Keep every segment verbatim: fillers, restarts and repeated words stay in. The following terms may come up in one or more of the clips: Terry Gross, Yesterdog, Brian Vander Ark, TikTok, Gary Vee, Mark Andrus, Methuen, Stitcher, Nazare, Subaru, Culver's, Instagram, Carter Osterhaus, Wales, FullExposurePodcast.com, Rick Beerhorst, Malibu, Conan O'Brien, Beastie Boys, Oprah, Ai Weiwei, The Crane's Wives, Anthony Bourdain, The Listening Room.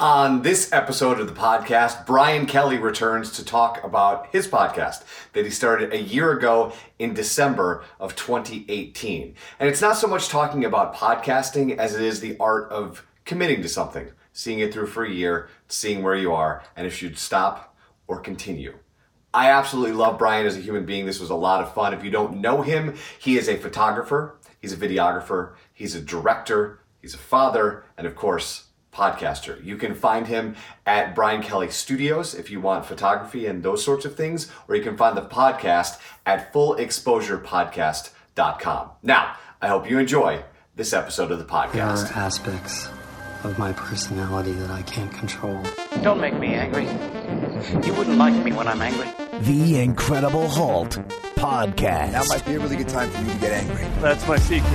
On this episode of the podcast, Brian Kelly returns to talk about his podcast that he started a year ago in December of twenty eighteen. And it's not so much talking about podcasting as it is the art of committing to something, seeing it through for a year, seeing where you are, and if you'd stop or continue. I absolutely love Brian as a human being. This was a lot of fun. If you don't know him, he is a photographer, he's a videographer, he's a director, he's a father, and of course, podcaster. You can find him at Brian Kelly Studios if you want photography and those sorts of things, or you can find the podcast at Full Exposure Podcast dot com. Now, I hope you enjoy this episode of the podcast. There are aspects of my personality that I can't control. Don't make me angry. You wouldn't like me when I'm angry. The Incredible Halt Podcast. Now might be a really good time for you to get angry. That's my secret.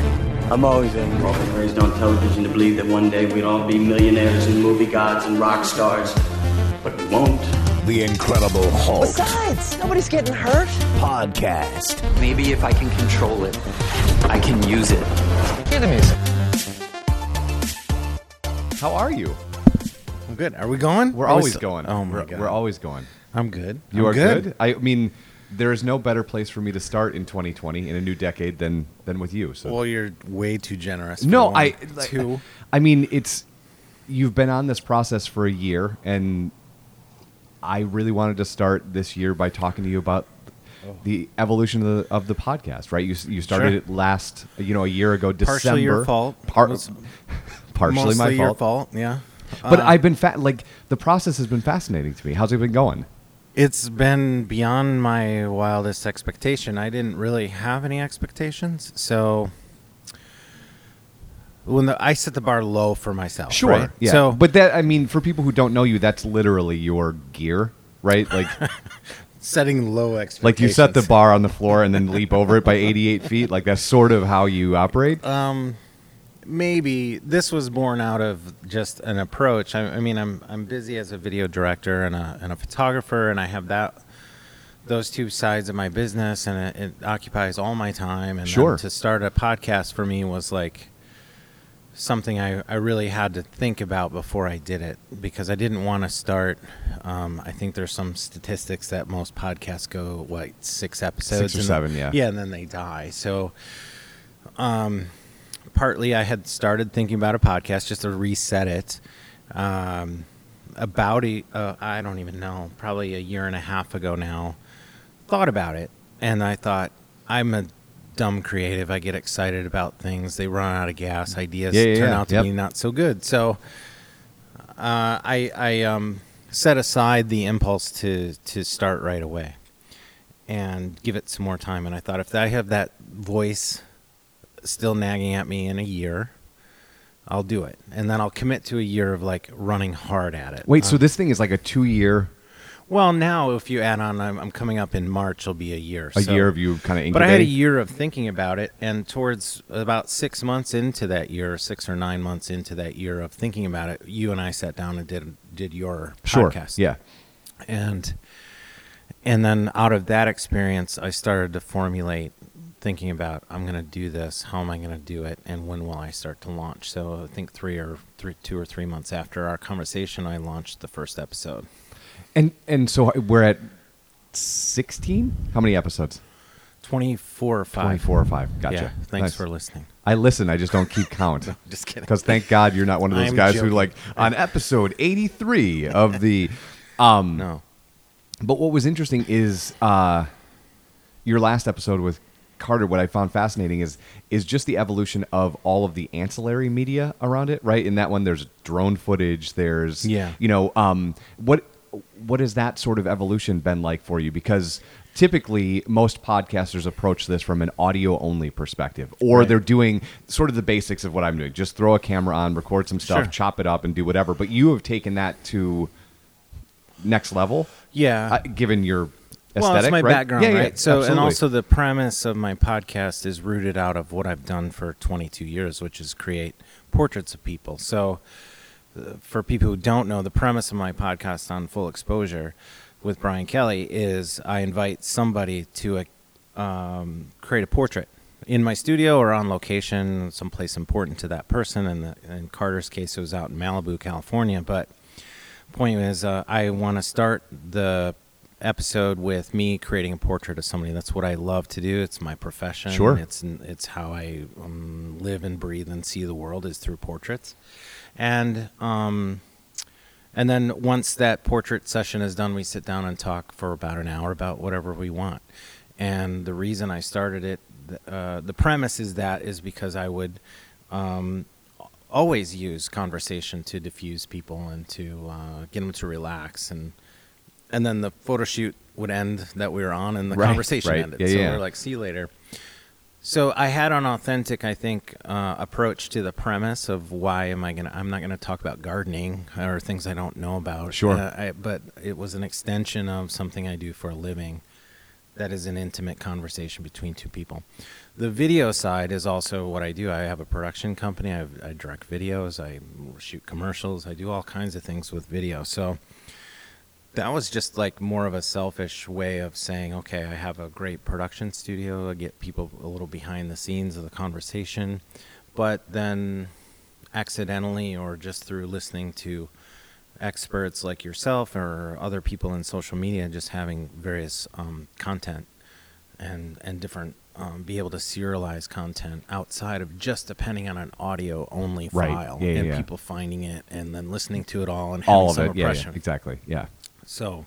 I'm always angry. Robert raised on television to believe that one day we'd all be millionaires and movie gods and rock stars, but we won't. The Incredible Hulk. Besides, nobody's getting hurt. Podcast. Maybe if I can control it, I can use it. Hear the music. How are you? I'm good. Are we going? We're, we're always so- going. Oh my we're, God. We're always going. I'm good. You I'm are good. good? I mean... There is no better place for me to start in twenty twenty in a new decade than than with you. So. Well, you're way too generous. For no, one, I like, two. I mean, it's you've been on this process for a year, and I really wanted to start this year by talking to you about oh. the evolution of the, of the podcast. Right? You you started sure. it last, you know, a year ago. December. Partially your fault. Par- Most, partially mostly my fault. Your fault. Yeah. But um, I've been fa- like the process has been fascinating to me. How's it been going? It's been beyond my wildest expectation. I didn't really have any expectations. So when the, I set the bar low for myself. Sure. Right? Yeah. So, but that, I mean, for people who don't know you, that's literally your gear, right? Like setting low expectations. Like you set the bar on the floor and then leap over it by eighty-eight feet. Like that's sort of how you operate. Um, maybe this was born out of just an approach. I, I mean, I'm I'm busy as a video director and a and a photographer, and I have that those two sides of my business, and it, it occupies all my time. And sure. to start a podcast for me was like something I, I really had to think about before I did it, because I didn't want to start. Um, I think there's some statistics that most podcasts go what six episodes, six or seven, then, yeah, yeah, and then they die. So, um. Partly I had started thinking about a podcast just to reset it um, about, a, uh, I don't even know, probably a year and a half ago now, thought about it. And I thought, I'm a dumb creative. I get excited about things. They run out of gas. Ideas yeah, yeah, turn yeah. out to yep. be not so good. So uh, I, I um, set aside the impulse to, to start right away and give it some more time. And I thought, if I have that voice still nagging at me in a year, I'll do it. And then I'll commit to a year of like running hard at it. Wait, um, so this thing is like a two year? Well, now if you add on, I'm, I'm coming up in March, it'll be a year. A so, year of you kind of incubating? But I had a year of thinking about it, and towards about six months into that year, six or nine months into that year of thinking about it, you and I sat down and did did your podcast. Sure, yeah. And, and then out of that experience, I started to formulate thinking about, I'm going to do this, how am I going to do it, and when will I start to launch? So I think three or three, two or three months after our conversation, I launched the first episode. And and so we're at sixteen? How many episodes? twenty-four or five. twenty-four or five. Gotcha. Yeah, thanks nice. for listening. I listen. I just don't keep count. No, just kidding. Because thank God you're not one of those I'm guys joking. who like on episode eighty-three of the... Um, no. But what was interesting is uh, your last episode with Carter, what I found fascinating is is just the evolution of all of the ancillary media around it, right? In that one, there's drone footage, there's, yeah. you know, um, what what has that sort of evolution been like for you? Because typically, most podcasters approach this from an audio-only perspective, or right. they're doing sort of the basics of what I'm doing. Just throw a camera on, record some stuff, sure. chop it up, and do whatever. But you have taken that to next level, yeah. uh, given your... Well, that's my right? background, yeah, yeah, right? So, absolutely. And also the premise of my podcast is rooted out of what I've done for twenty-two years, which is create portraits of people. So uh, for people who don't know, the premise of my podcast on Full Exposure with Brian Kelly is I invite somebody to a, um, create a portrait in my studio or on location, someplace important to that person. And in, in Carter's case, it was out in Malibu, California. But point is uh, I want to start the episode with me creating a portrait of somebody. That's what I love to do. It's my profession. Sure. It's it's how I um, live and breathe and see the world is through portraits. And um, and then once that portrait session is done, we sit down and talk for about an hour about whatever we want. And the reason I started it, uh, the premise is that is because I would um, always use conversation to diffuse people and to uh, get them to relax. And and then the photo shoot would end that we were on, and the right, conversation right. ended. Yeah, so yeah. we were like, see you later. So I had an authentic, I think, uh, approach to the premise of why am I going to, I'm not going to talk about gardening or things I don't know about. Sure. Uh, I, but it was an extension of something I do for a living. That is an intimate conversation between two people. The video side is also what I do. I have a production company. I, have, I direct videos. I shoot commercials. I do all kinds of things with video. So that was just like more of a selfish way of saying, okay, I have a great production studio. I get people a little behind the scenes of the conversation. But then accidentally or just through listening to experts like yourself or other people in social media, just having various um, content and and different, um, be able to serialize content outside of just depending on an audio only right. file yeah, and yeah. people finding it and then listening to it all and having all of some it. Impression. Yeah, yeah. Exactly. Yeah. So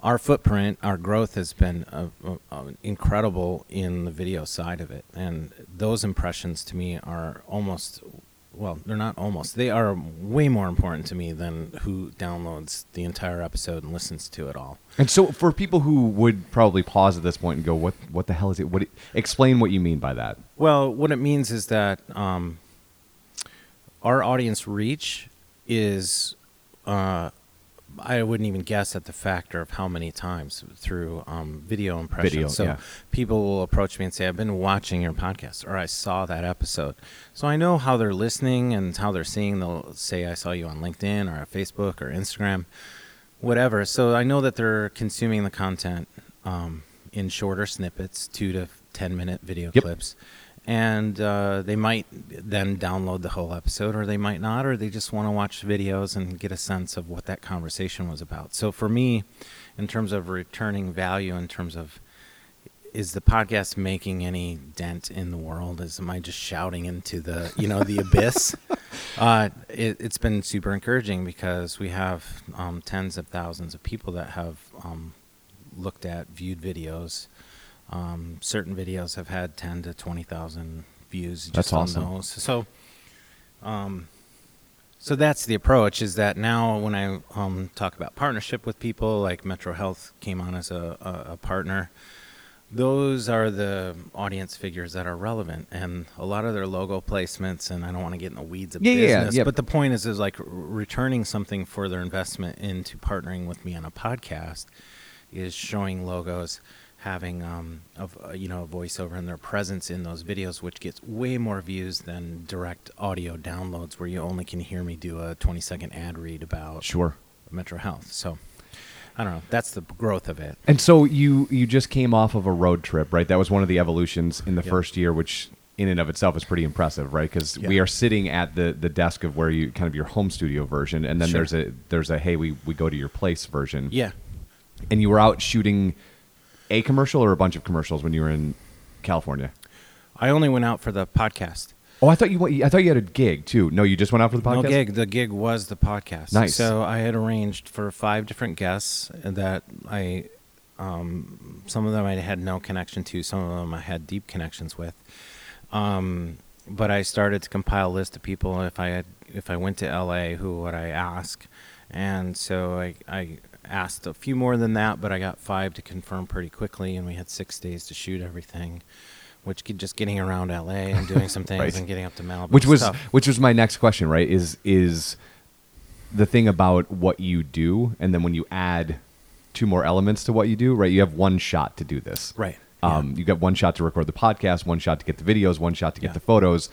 our footprint, our growth has been uh, uh, incredible in the video side of it. And those impressions to me are almost... Well, they're not almost. They are way more important to me than who downloads the entire episode and listens to it all. And so for people who would probably pause at this point and go, what what the hell is it? What it, explain what you mean by that. Well, what it means is that um, our audience reach is, uh, I wouldn't even guess at the factor of how many times through um, video impressions. Video, so yeah. people will approach me and say, I've been watching your podcast, or I saw that episode. So I know how they're listening and how they're seeing. They'll say, I saw you on LinkedIn or Facebook or Instagram, whatever. So I know that they're consuming the content um, in shorter snippets, two to ten minute video yep. clips. And uh, they might then download the whole episode, or they might not, or they just want to watch videos and get a sense of what that conversation was about. So for me, in terms of returning value, in terms of is the podcast making any dent in the world? Is am I just shouting into the you know the abyss? Uh, it, it's been super encouraging because we have um, tens of thousands of people that have um, looked at, viewed videos. Um, certain videos have had ten to twenty thousand views. Just that's awesome. On those. So, um, so that's the approach. Is that now when I um, talk about partnership with people, like Metro Health came on as a, a, a partner. Those are the audience figures that are relevant, and a lot of their logo placements. And I don't want to get in the weeds of yeah, business, yeah, yeah. but the point is, is like returning something for their investment into partnering with me on a podcast is showing logos. Having um, a, you know, a voiceover and their presence in those videos, which gets way more views than direct audio downloads, where you only can hear me do a twenty second ad read about sure. Metro Health. So I don't know. That's the growth of it. And so you you just came off of a road trip, right? That was one of the evolutions in the yep. first year, which in and of itself is pretty impressive, right? Because yep. we are sitting at the the desk of where you kind of your home studio version, and then sure. there's a there's a hey, we we go to your place version. Yeah, and you were out shooting. A commercial or a bunch of commercials when you were in California? I only went out for the podcast. Oh, I thought you I thought you had a gig too. No, you just went out for the podcast? No gig. The gig was the podcast. Nice. So I had arranged for five different guests that I, um, some of them I had no connection to. Some of them I had deep connections with. Um, but I started to compile a list of people if I had, if I went to L A, who would I ask? And so I, I asked a few more than that, but I got five to confirm pretty quickly, and we had six days to shoot everything, which just getting around L A and doing some things right. and getting up to Malibu. Which was stuff. Which was my next question, right? Is is the thing about what you do, and then when you add two more elements to what you do, right? You have one shot to do this, right? Um, yeah. You got one shot to record the podcast, one shot to get the videos, one shot to get yeah. the photos.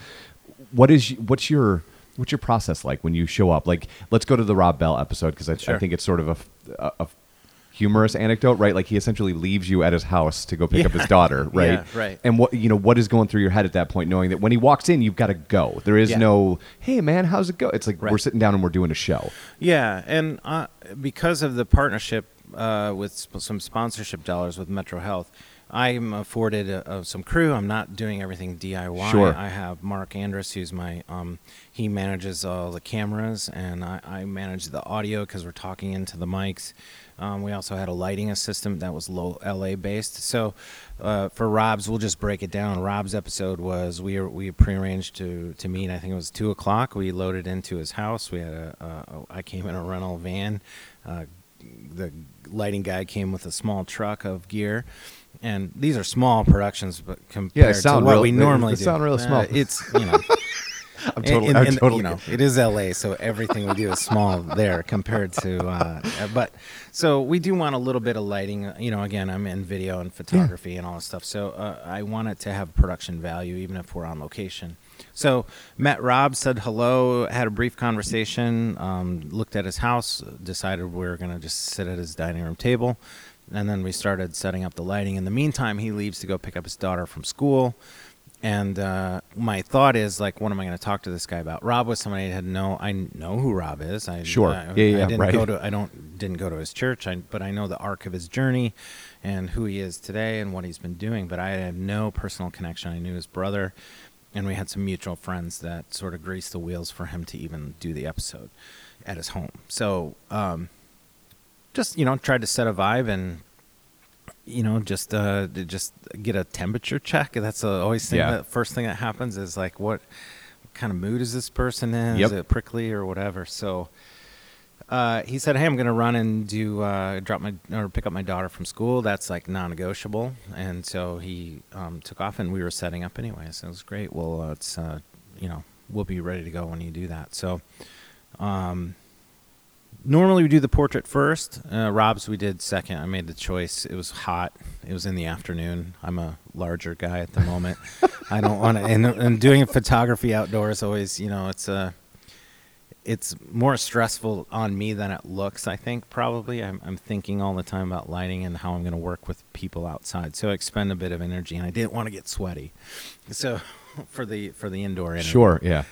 What is what's your What's your process like when you show up? Like, let's go to the Rob Bell episode because I, sure. I think it's sort of a, a, a humorous anecdote, right? Like, he essentially leaves you at his house to go pick yeah. up his daughter, right? Yeah, right. And what, you know, what is going through your head at that point, knowing that when he walks in, you've got to go. There is yeah. no, hey man, how's it go? It's like, right. we're sitting down and we're doing a show. Yeah. And uh, because of the partnership uh, with sp- some sponsorship dollars with Metro Health, I'm afforded a, a, some crew. I'm not doing everything D I Y. Sure. I have Mark Andrus, who's my, um, he manages all the cameras, and I, I manage the audio because we're talking into the mics. Um, we also had a lighting assistant that was low L A based. So uh, for Rob's, we'll just break it down. Rob's episode was we we prearranged to to meet. I think it was two o'clock. We loaded into his house. We had a, a, a I came in a rental van. Uh, the lighting guy came with a small truck of gear. And these are small productions, but compared yeah, to what real, we normally they, they do, sound real small. Uh, it's you know, I'm totally, and, and, I'm totally, you know, it is L A, so everything we do is small there compared to. Uh, but so we do want a little bit of lighting. You know, again, I'm in video and photography yeah. and all this stuff, so uh, I want it to have production value, even if we're on location. So met Rob, said hello, had a brief conversation, um, looked at his house, decided we were gonna just sit at his dining room table. And then we started setting up the lighting. In the meantime, he leaves to go pick up his daughter from school. And uh, my thought is, like, what am I going to talk to this guy about? Rob was somebody I had no, I know who Rob is. I, sure. I, yeah, I yeah, didn't right. go to, I don't, didn't go to his church, I, but I know the arc of his journey and who he is today and what he's been doing. But I had no personal connection. I knew his brother, and we had some mutual friends that sort of greased the wheels for him to even do the episode at his home. So, um, just, you know, tried to set a vibe and, you know, just uh, just get a temperature check. That's a, always thing. Yeah. The first thing that happens is, like, what, what kind of mood is this person in? Yep. Is it prickly or whatever? So uh, he said, hey, I'm going to run and do uh, drop my or pick up my daughter from school. That's, like, non-negotiable. And so he um, took off, and we were setting up anyway. So it was great. Well, uh, it's, uh, you know, we'll be ready to go when you do that. So, um normally we do the portrait first. Uh, Rob's we did second. I made the choice. It was hot. It was in the afternoon. I'm a larger guy at the moment. I don't want to. And, and doing photography outdoors always, you know, it's a, it's more stressful on me than it looks. I think probably I'm, I'm thinking all the time about lighting and how I'm going to work with people outside. So I expend a bit of energy, and I didn't want to get sweaty. So for the for the indoor interview. Sure. Yeah.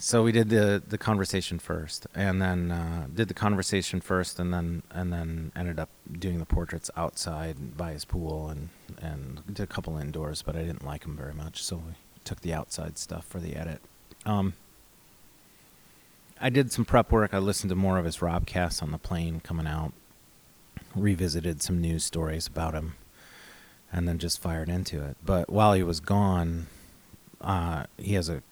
So we did the, the conversation first, and then uh, did the conversation first, and then and then ended up doing the portraits outside by his pool, and, and did a couple indoors, but I didn't like them very much, so we took the outside stuff for the edit. Um, I did some prep work. I listened to more of his Robcast on the plane coming out, revisited some news stories about him, and then just fired into it. But while he was gone... Uh, he has a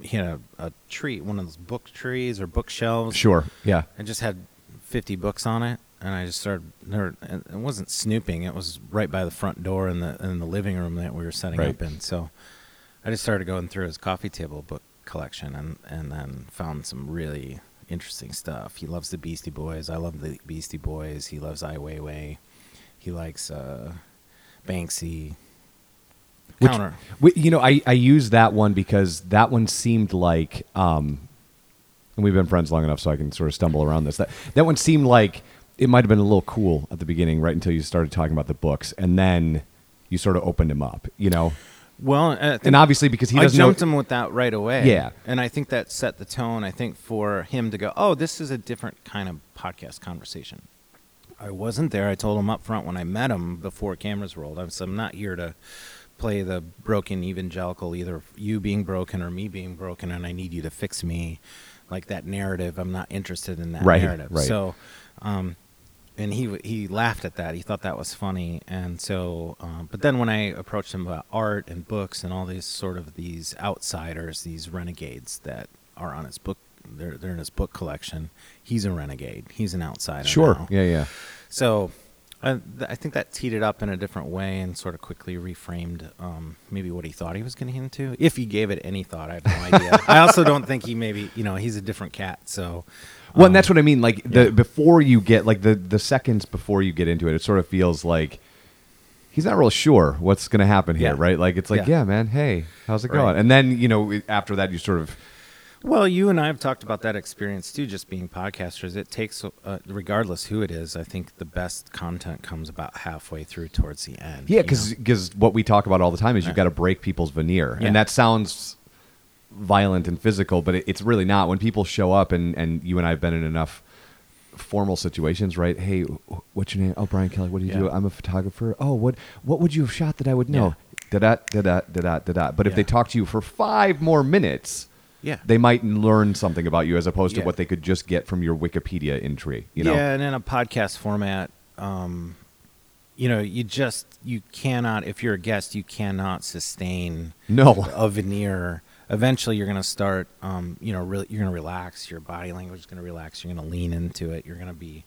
he had a, a tree, one of those book trees or bookshelves. Sure, yeah. It just had fifty books on it, and I just started. There, it wasn't snooping. It was right by the front door in the in the living room that we were setting right. up in. So I just started going through his coffee table book collection, and and then found some really interesting stuff. He loves the Beastie Boys. I love the Beastie Boys. He loves Ai Weiwei. He likes uh, Banksy. Which, you know, I, I use that one because that one seemed like, um, and we've been friends long enough so I can sort of stumble around this. That that one seemed like it might have been a little cool at the beginning, right until you started talking about the books, and then you sort of opened him up, you know. Well, and obviously because he doesn't know. I jumped him with that right away. Yeah. And I think that set the tone, I think, for him to go, oh, this is a different kind of podcast conversation. I wasn't there. I told him up front when I met him before cameras rolled. I was, I'm not here to... play the broken evangelical, either you being broken or me being broken, and I need you to fix me, like that narrative. I'm not interested in that right, narrative. Right. So, um, and he he laughed at that. He thought that was funny. And so, um, but then when I approached him about art and books and all these sort of these outsiders, these renegades that are on his book, they're they're in his book collection. He's a renegade. He's an outsider. Sure. Now. Yeah. Yeah. So. I, th- I think that teed it up in a different way and sort of quickly reframed um, maybe what he thought he was getting into. If he gave it any thought, I have no idea. I also don't think he maybe, you know, he's a different cat. So, well, um, and that's what I mean. Like the yeah. before you get, like the, the seconds before you get into it, it sort of feels like he's not real sure what's going to happen here, yeah. right? Like it's like, yeah. yeah, man, hey, how's it right. going? And then, you know, after that, you sort of... Well, you and I have talked about that experience too, just being podcasters. It takes, uh, regardless who it is, I think the best content comes about halfway through towards the end. Yeah, because because what we talk about all the time is you've got to break people's veneer. Yeah. And that sounds violent and physical, but it, it's really not. When people show up, and, and you and I have been in enough formal situations, right? Hey, what's your name? Oh, Brian Kelly. What do you yeah. do? I'm a photographer. Oh, what what would you have shot that I would know? Yeah. Da-da, da-da, da-da, da-da. But yeah. if they talk to you for five more minutes... Yeah, they might learn something about you as opposed to yeah. what they could just get from your Wikipedia entry. You know? Yeah, and in a podcast format, um, you know, you just, you cannot, if you're a guest, you cannot sustain no. a veneer. Eventually you're going to start, um, you know, really, you're going to relax. Your body language is going to relax. You're going to lean into it. You're going to be,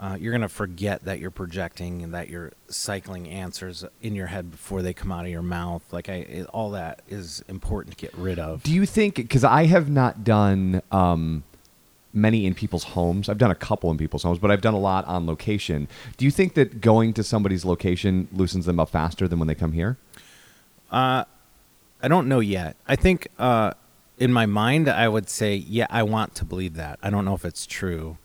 uh, you're going to forget that you're projecting and that you're cycling answers in your head before they come out of your mouth. Like I, it, all that is important to get rid of. Do you think, because I have not done um, many in people's homes. I've done a couple in people's homes, but I've done a lot on location. Do you think that going to somebody's location loosens them up faster than when they come here? Uh, I don't know yet. I think uh, in my mind, I would say, yeah, I want to believe that. I don't know if it's true.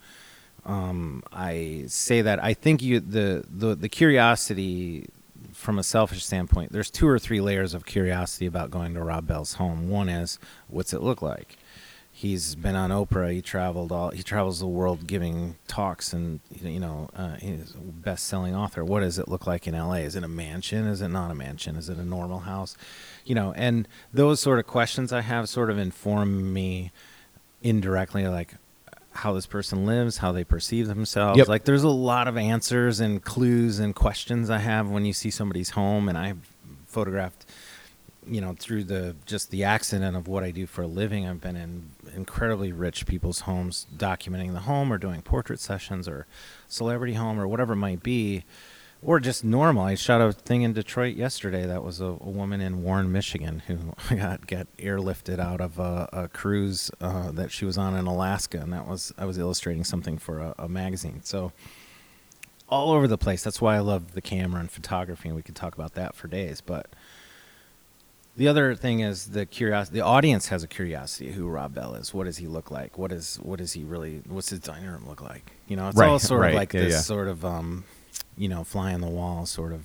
Um, I say that I think you the, the the curiosity from a selfish standpoint. There's two or three layers of curiosity about going to Rob Bell's home. One is, what's it look like? He's been on Oprah. He traveled all. He travels the world giving talks, and you know, uh, he's a best-selling author. What does it look like in L A? Is it a mansion? Is it not a mansion? Is it a normal house? You know, and those sort of questions I have sort of inform me indirectly, like. How this person lives, how they perceive themselves. Yep. Like there's a lot of answers and clues and questions I have when you see somebody's home. And I've photographed, you know, through the, just the accident of what I do for a living. I've been in incredibly rich people's homes, documenting the home or doing portrait sessions or celebrity home or whatever it might be, or just normal. I shot a thing in Detroit yesterday. That was a, a woman in Warren, Michigan, who got, got airlifted out of a, a cruise uh, that she was on in Alaska. And that was, I was illustrating something for a, a magazine. So all over the place. That's why I love the camera and photography. And we could talk about that for days. But the other thing is the curiosity. The audience has a curiosity who Rob Bell is. What does he look like? What is, what is he really, what's his dining room look like? You know, it's right, all sort right, of like yeah, this yeah. sort of, um, you know, fly on the wall sort of.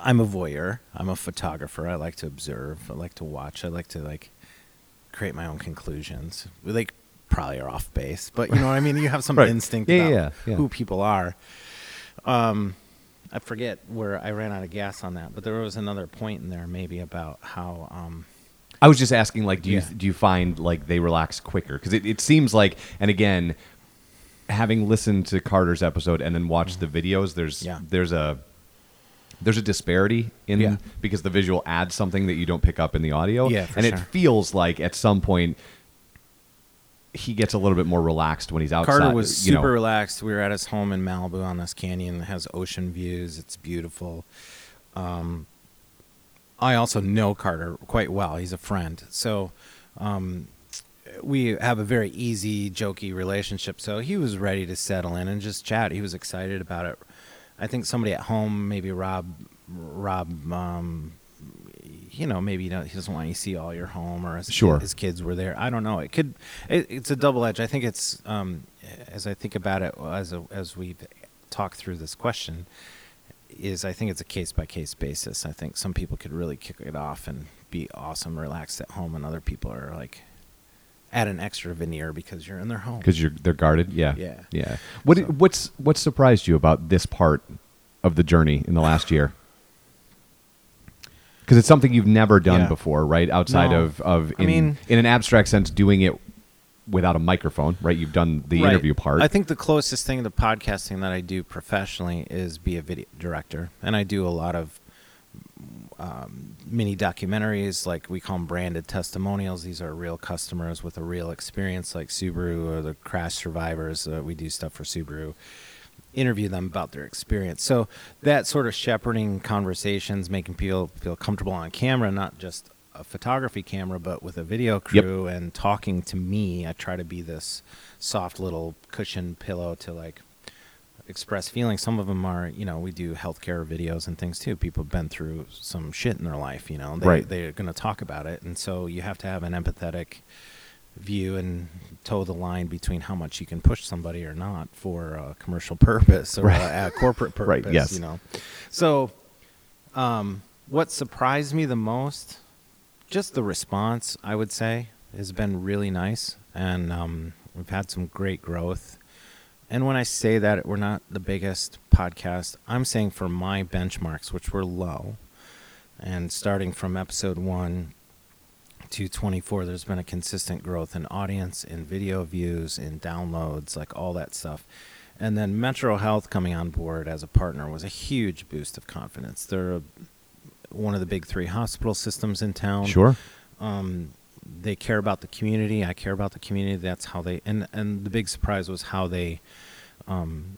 I'm a voyeur. I'm a photographer. I like to observe. I like to watch. I like to like create my own conclusions. We like probably are off base, but you know what I mean? You have some right. instinct yeah, about yeah, yeah. who people are. Um, I forget where I ran out of gas on that, but there was another point in there maybe about how, um, I was just asking, like, do yeah. you, do you find like they relax quicker? 'Cause it, it seems like, and again, having listened to Carter's episode and then watched mm-hmm. the videos, there's yeah. there's a there's a disparity in yeah. because the visual adds something that you don't pick up in the audio. Yeah, for and sure. it feels like at some point he gets a little bit more relaxed when he's outside. Carter was you super know. relaxed. We were at his home in Malibu on this canyon that has ocean views. It's beautiful. Um, I also know Carter quite well. He's a friend. So um we have a very easy, jokey relationship. So he was ready to settle in and just chat. He was excited about it. I think somebody at home, maybe Rob, Rob, um, you know, maybe you know, he doesn't want you to see all your home or his, sure. his kids were there. I don't know. It could, it, it's a double edge. I think it's, um, as I think about it, as a, as we talk through this question is I think it's a case by case basis. I think some people could really kick it off and be awesome, relaxed at home. And other people are like, add an extra veneer because you're in their home. Because you're they're guarded, yeah. Yeah. yeah. What so. What's what surprised you about this part of the journey in the last year? Because it's something you've never done yeah. before, right? Outside no. of, of in, I mean, in an abstract sense, doing it without a microphone, right? You've done the right. interview part. I think the closest thing to podcasting that I do professionally is be a video director. And I do a lot of Um, mini documentaries, like we call them branded testimonials. These are real customers with a real experience, like Subaru or the crash survivors. Uh, we do stuff for Subaru, interview them about their experience. So that sort of shepherding conversations, making people feel comfortable on camera, not just a photography camera, but with a video crew yep. and talking to me. I try to be this soft little cushion pillow to like express feelings. Some of them are, you know, we do healthcare videos and things too. People have been through some shit in their life, you know, they, right. they're going to talk about it. And so you have to have an empathetic view and toe the line between how much you can push somebody or not for a commercial purpose or right. a, a corporate purpose. Right, yes. You know? So um, what surprised me the most, just the response, I would say, has been really nice. And um, we've had some great growth. And when I say that we're not the biggest podcast, I'm saying for my benchmarks, which were low, and starting from episode one to twenty-four, there's been a consistent growth in audience, in video views, in downloads, like all that stuff. And then Metro Health coming on board as a partner was a huge boost of confidence. They're a, one of the big three hospital systems in town. Sure. Um, they care about the community. I care about the community. That's how they, and, and the big surprise was how they, um,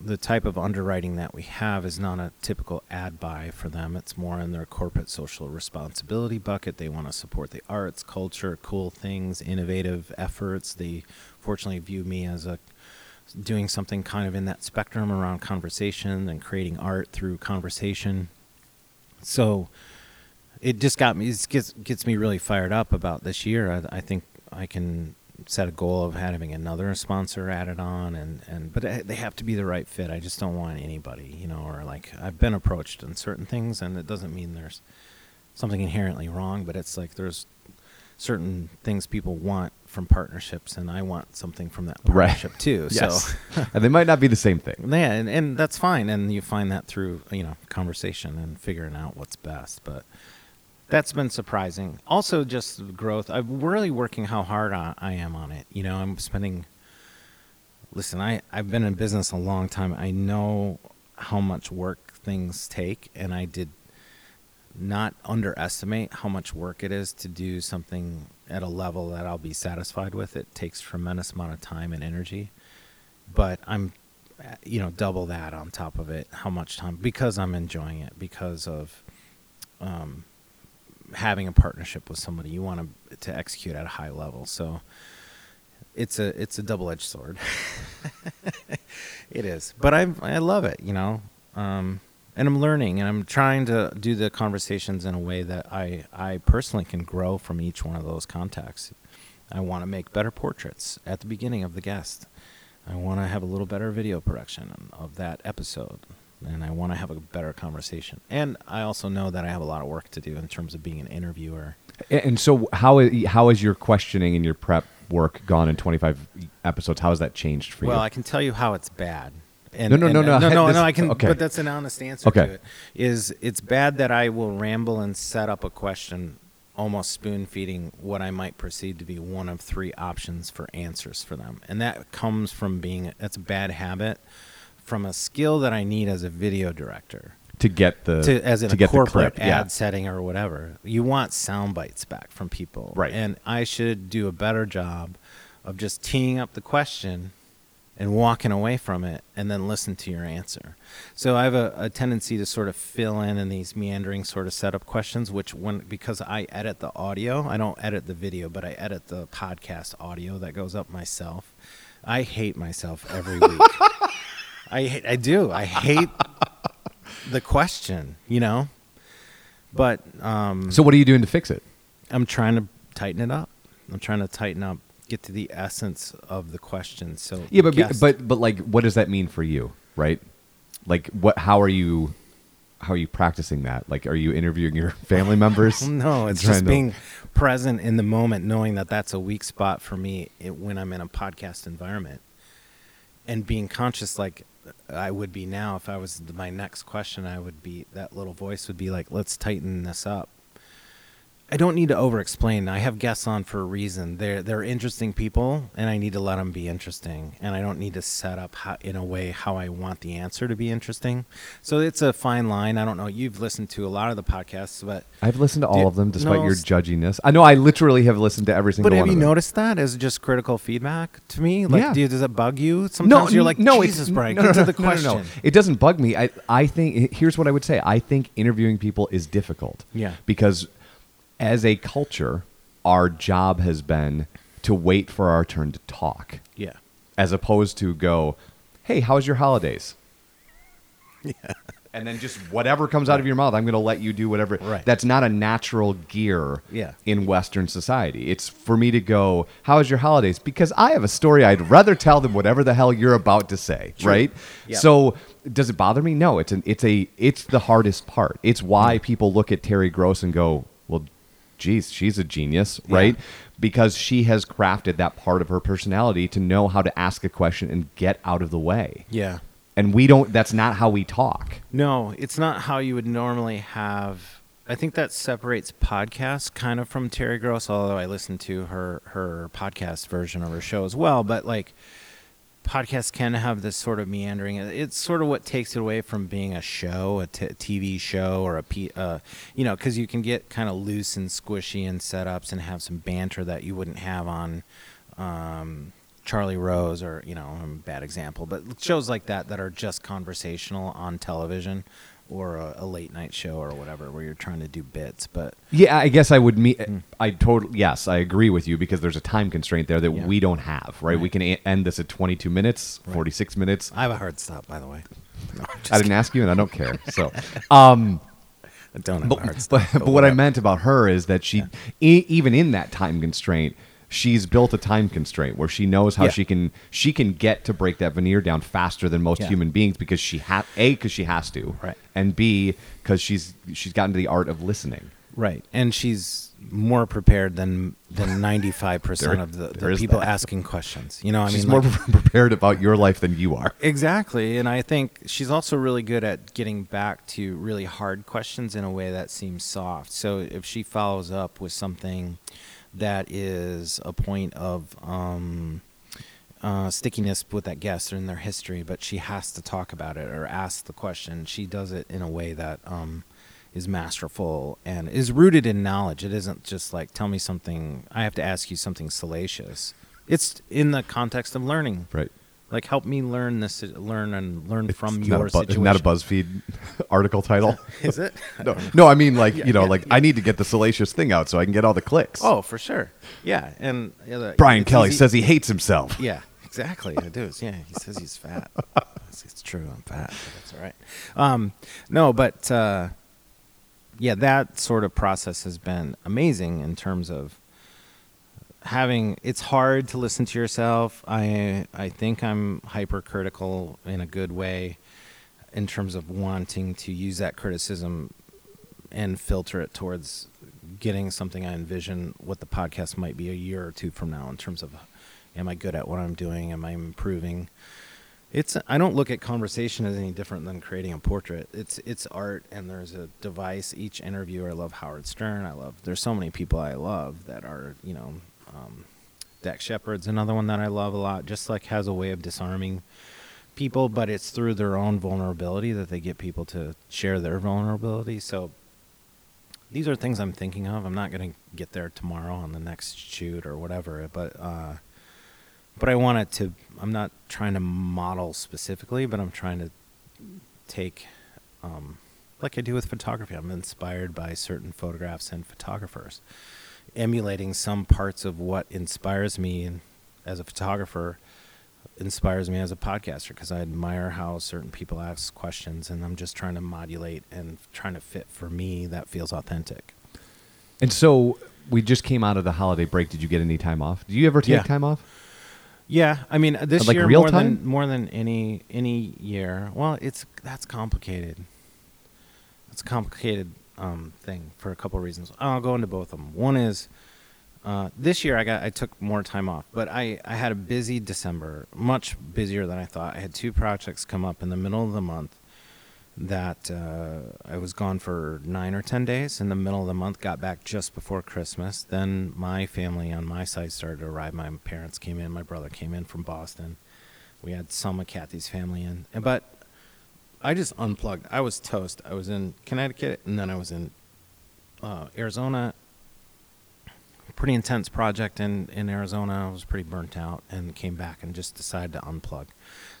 the type of underwriting that we have is not a typical ad buy for them. It's more in their corporate social responsibility bucket. They want to support the arts, culture, cool things, innovative efforts. They fortunately view me as a doing something kind of in that spectrum around conversation and creating art through conversation. So it just got me, it gets, gets me really fired up about this year. I, I think I can set a goal of having another sponsor added on, and, and but they have to be the right fit. I just don't want anybody, you know, or like I've been approached on certain things, and it doesn't mean there's something inherently wrong, but it's like there's certain things people want from partnerships, and I want something from that partnership right. too. Yes. So and they might not be the same thing. Yeah, and, and that's fine, and you find that through, you know, conversation and figuring out what's best, but that's been surprising. Also, just growth. I'm really working how hard I, I am on it. You know, I'm spending... Listen, I, I've been in business a long time. I know how much work things take, and I did not underestimate how much work it is to do something at a level that I'll be satisfied with. It takes a tremendous amount of time and energy, but I'm, you know, double that on top of it, how much time, because I'm enjoying it, because of... um. having a partnership with somebody you want to, to execute at a high level. So it's a, it's a double-edged sword. It is, but I, I love it, you know? Um, and I'm learning, and I'm trying to do the conversations in a way that I, I personally can grow from each one of those contacts. I want to make better portraits at the beginning of the guest. I want to have a little better video production of that episode. And I want to have a better conversation. And I also know that I have a lot of work to do in terms of being an interviewer. And so how how has your questioning and your prep work gone in twenty-five episodes? How has that changed for you? Well, I can tell you how it's bad. And, no, no, and, no, no, no, no, this, no. I can, okay. But that's an honest answer okay. to it. Is it's bad that I will ramble and set up a question, almost spoon feeding what I might perceive to be one of three options for answers for them, and that comes from being that's a bad habit. From a skill that I need as a video director to get the to, as in to a get corporate clip, ad yeah. setting or whatever, you want sound bites back from people, right? And I should do a better job of just teeing up the question and walking away from it, and then listen to your answer. So I have a, a tendency to sort of fill in in these meandering sort of setup questions, which when because I edit the audio, I don't edit the video, but I edit the podcast audio that goes up myself. I hate myself every week. I I do. I hate the question, you know? But um, so what are you doing to fix it? I'm trying to tighten it up. I'm trying to tighten up, get to the essence of the question. So yeah, but guess, but but like, what does that mean for you, right? Like, what? How are you? How are you practicing that? Like, are you interviewing your family members? No, it's just to... being present in the moment, knowing that that's a weak spot for me when I'm in a podcast environment, and being conscious, like. I would be now if I was the, my next question, I would be, that little voice would be like, let's tighten this up. I don't need to over explain. I have guests on for a reason. They're, they're interesting people, and I need to let them be interesting. And I don't need to set up how, in a way how I want the answer to be interesting. So it's a fine line. I don't know. You've listened to a lot of the podcasts, but I've listened to all did, of them despite no, your judginess. I know I literally have listened to every single one of them. But have you noticed that as just critical feedback to me? Like, yeah. do, does it bug you? Sometimes no, you're like, no, Jesus, Brian, no, get no, to the no, question. No, no. It doesn't bug me. I, I think, here's what I would say. I think interviewing people is difficult. Yeah. Because as a culture, our job has been to wait for our turn to talk. Yeah. As opposed to go, hey, how was your holidays? Yeah. and then just whatever comes out of your mouth, I'm going to let you do whatever. Right. That's not a natural gear yeah. in Western society. It's for me to go, how was your holidays? Because I have a story. I'd rather tell them whatever the hell you're about to say, True. Right? Yeah. So does it bother me? No, it's an, it's a, it's the hardest part. It's why people look at Terry Gross and go, well, geez, she's a genius, right? Yeah. Because she has crafted that part of her personality to know how to ask a question and get out of the way. Yeah. And we don't, that's not how we talk. No, it's not how you would normally have. I think that separates podcasts kind of from Terry Gross, although I listen to her, her podcast version of her show as well. But like podcasts can have this sort of meandering. It's sort of what takes it away from being a show, a t- TV show or a, P, uh, you know, because you can get kind of loose and squishy in setups and have some banter that you wouldn't have on, um, Charlie Rose or, you know, I'm a bad example, but shows like that that are just conversational on television or a, a late night show or whatever where you're trying to do bits. But yeah, I guess I would meet, mm. I totally, yes, I agree with you because there's a time constraint there that yeah. we don't have, right? right? We can end this at twenty-two minutes, right. forty-six minutes. I have a hard stop, by the way. No, I didn't kidding. ask you and I don't care. So, um, I don't have but, a hard stop. But, but what I meant about her is that she, yeah. e- even in that time constraint, she's built a time constraint where she knows how yeah. she can she can get to break that veneer down faster than most yeah. human beings because she ha- A, because she has to, right. and B, because she's she's gotten to the art of listening. Right, and she's more prepared than than ninety-five percent there, of the, the people that. asking questions. You know, I she's mean, more like, prepared about your life than you are. Exactly, and I think she's also really good at getting back to really hard questions in a way that seems soft. So if she follows up with something that is a point of um, uh, stickiness with that guest or in their history, but she has to talk about it or ask the question. She does it in a way that um, is masterful and is rooted in knowledge. It isn't just like, tell me something, I have to ask you something salacious. It's in the context of learning. Right. Like, help me learn this, learn and learn it's from your bu- situation. Isn't that a BuzzFeed article title? Is it? no, no, I mean, like, yeah, you know, yeah, like, yeah. I need to get the salacious thing out so I can get all the clicks. Oh, for sure. Yeah. And uh, Brian Kelly easy. says he hates himself. Yeah, exactly. I do. Yeah, he says he's fat. It's true. I'm fat. But that's all right. Um, no, but, uh, yeah, that sort of process has been amazing in terms of having, it's hard to listen to yourself. I I think I'm hypercritical in a good way in terms of wanting to use that criticism and filter it towards getting something I envision what the podcast might be a year or two from now in terms of, am I good at what I'm doing? Am I improving? It's I don't look at conversation as any different than creating a portrait. It's it's art, and there's a device. Each interviewer, I love Howard Stern. I love, there's so many people I love that are, you know, Um, Dax Shepard's another one that I love a lot, just like has a way of disarming people, but it's through their own vulnerability that they get people to share their vulnerability. So these are things I'm thinking of. I'm not going to get there tomorrow on the next shoot or whatever, but uh, but I want it to, I'm not trying to model specifically, but I'm trying to take, um, like I do with photography, I'm inspired by certain photographs and photographers, emulating some parts of what inspires me as a photographer inspires me as a podcaster, because I admire how certain people ask questions, and I'm just trying to modulate and trying to fit for me that feels authentic. And so we just came out of the holiday break. Did you get any time off? Do you ever take yeah. time off? Yeah. I mean, this like year real more time? than more than any any year. Well, it's that's complicated. It's complicated. Um, thing for a couple of reasons. I'll go into both of them. One is uh, this year I got I took more time off, but I, I had a busy December, much busier than I thought. I had two projects come up in the middle of the month that uh, I was gone for nine or ten days in the middle of the month, got back just before Christmas. Then my family on my side started to arrive. My parents came in. My brother came in from Boston. We had some of Kathy's family in. But I just unplugged. I was toast. I was in Connecticut, and then I was in uh, Arizona. Pretty intense project in, in Arizona. I was pretty burnt out and came back and just decided to unplug.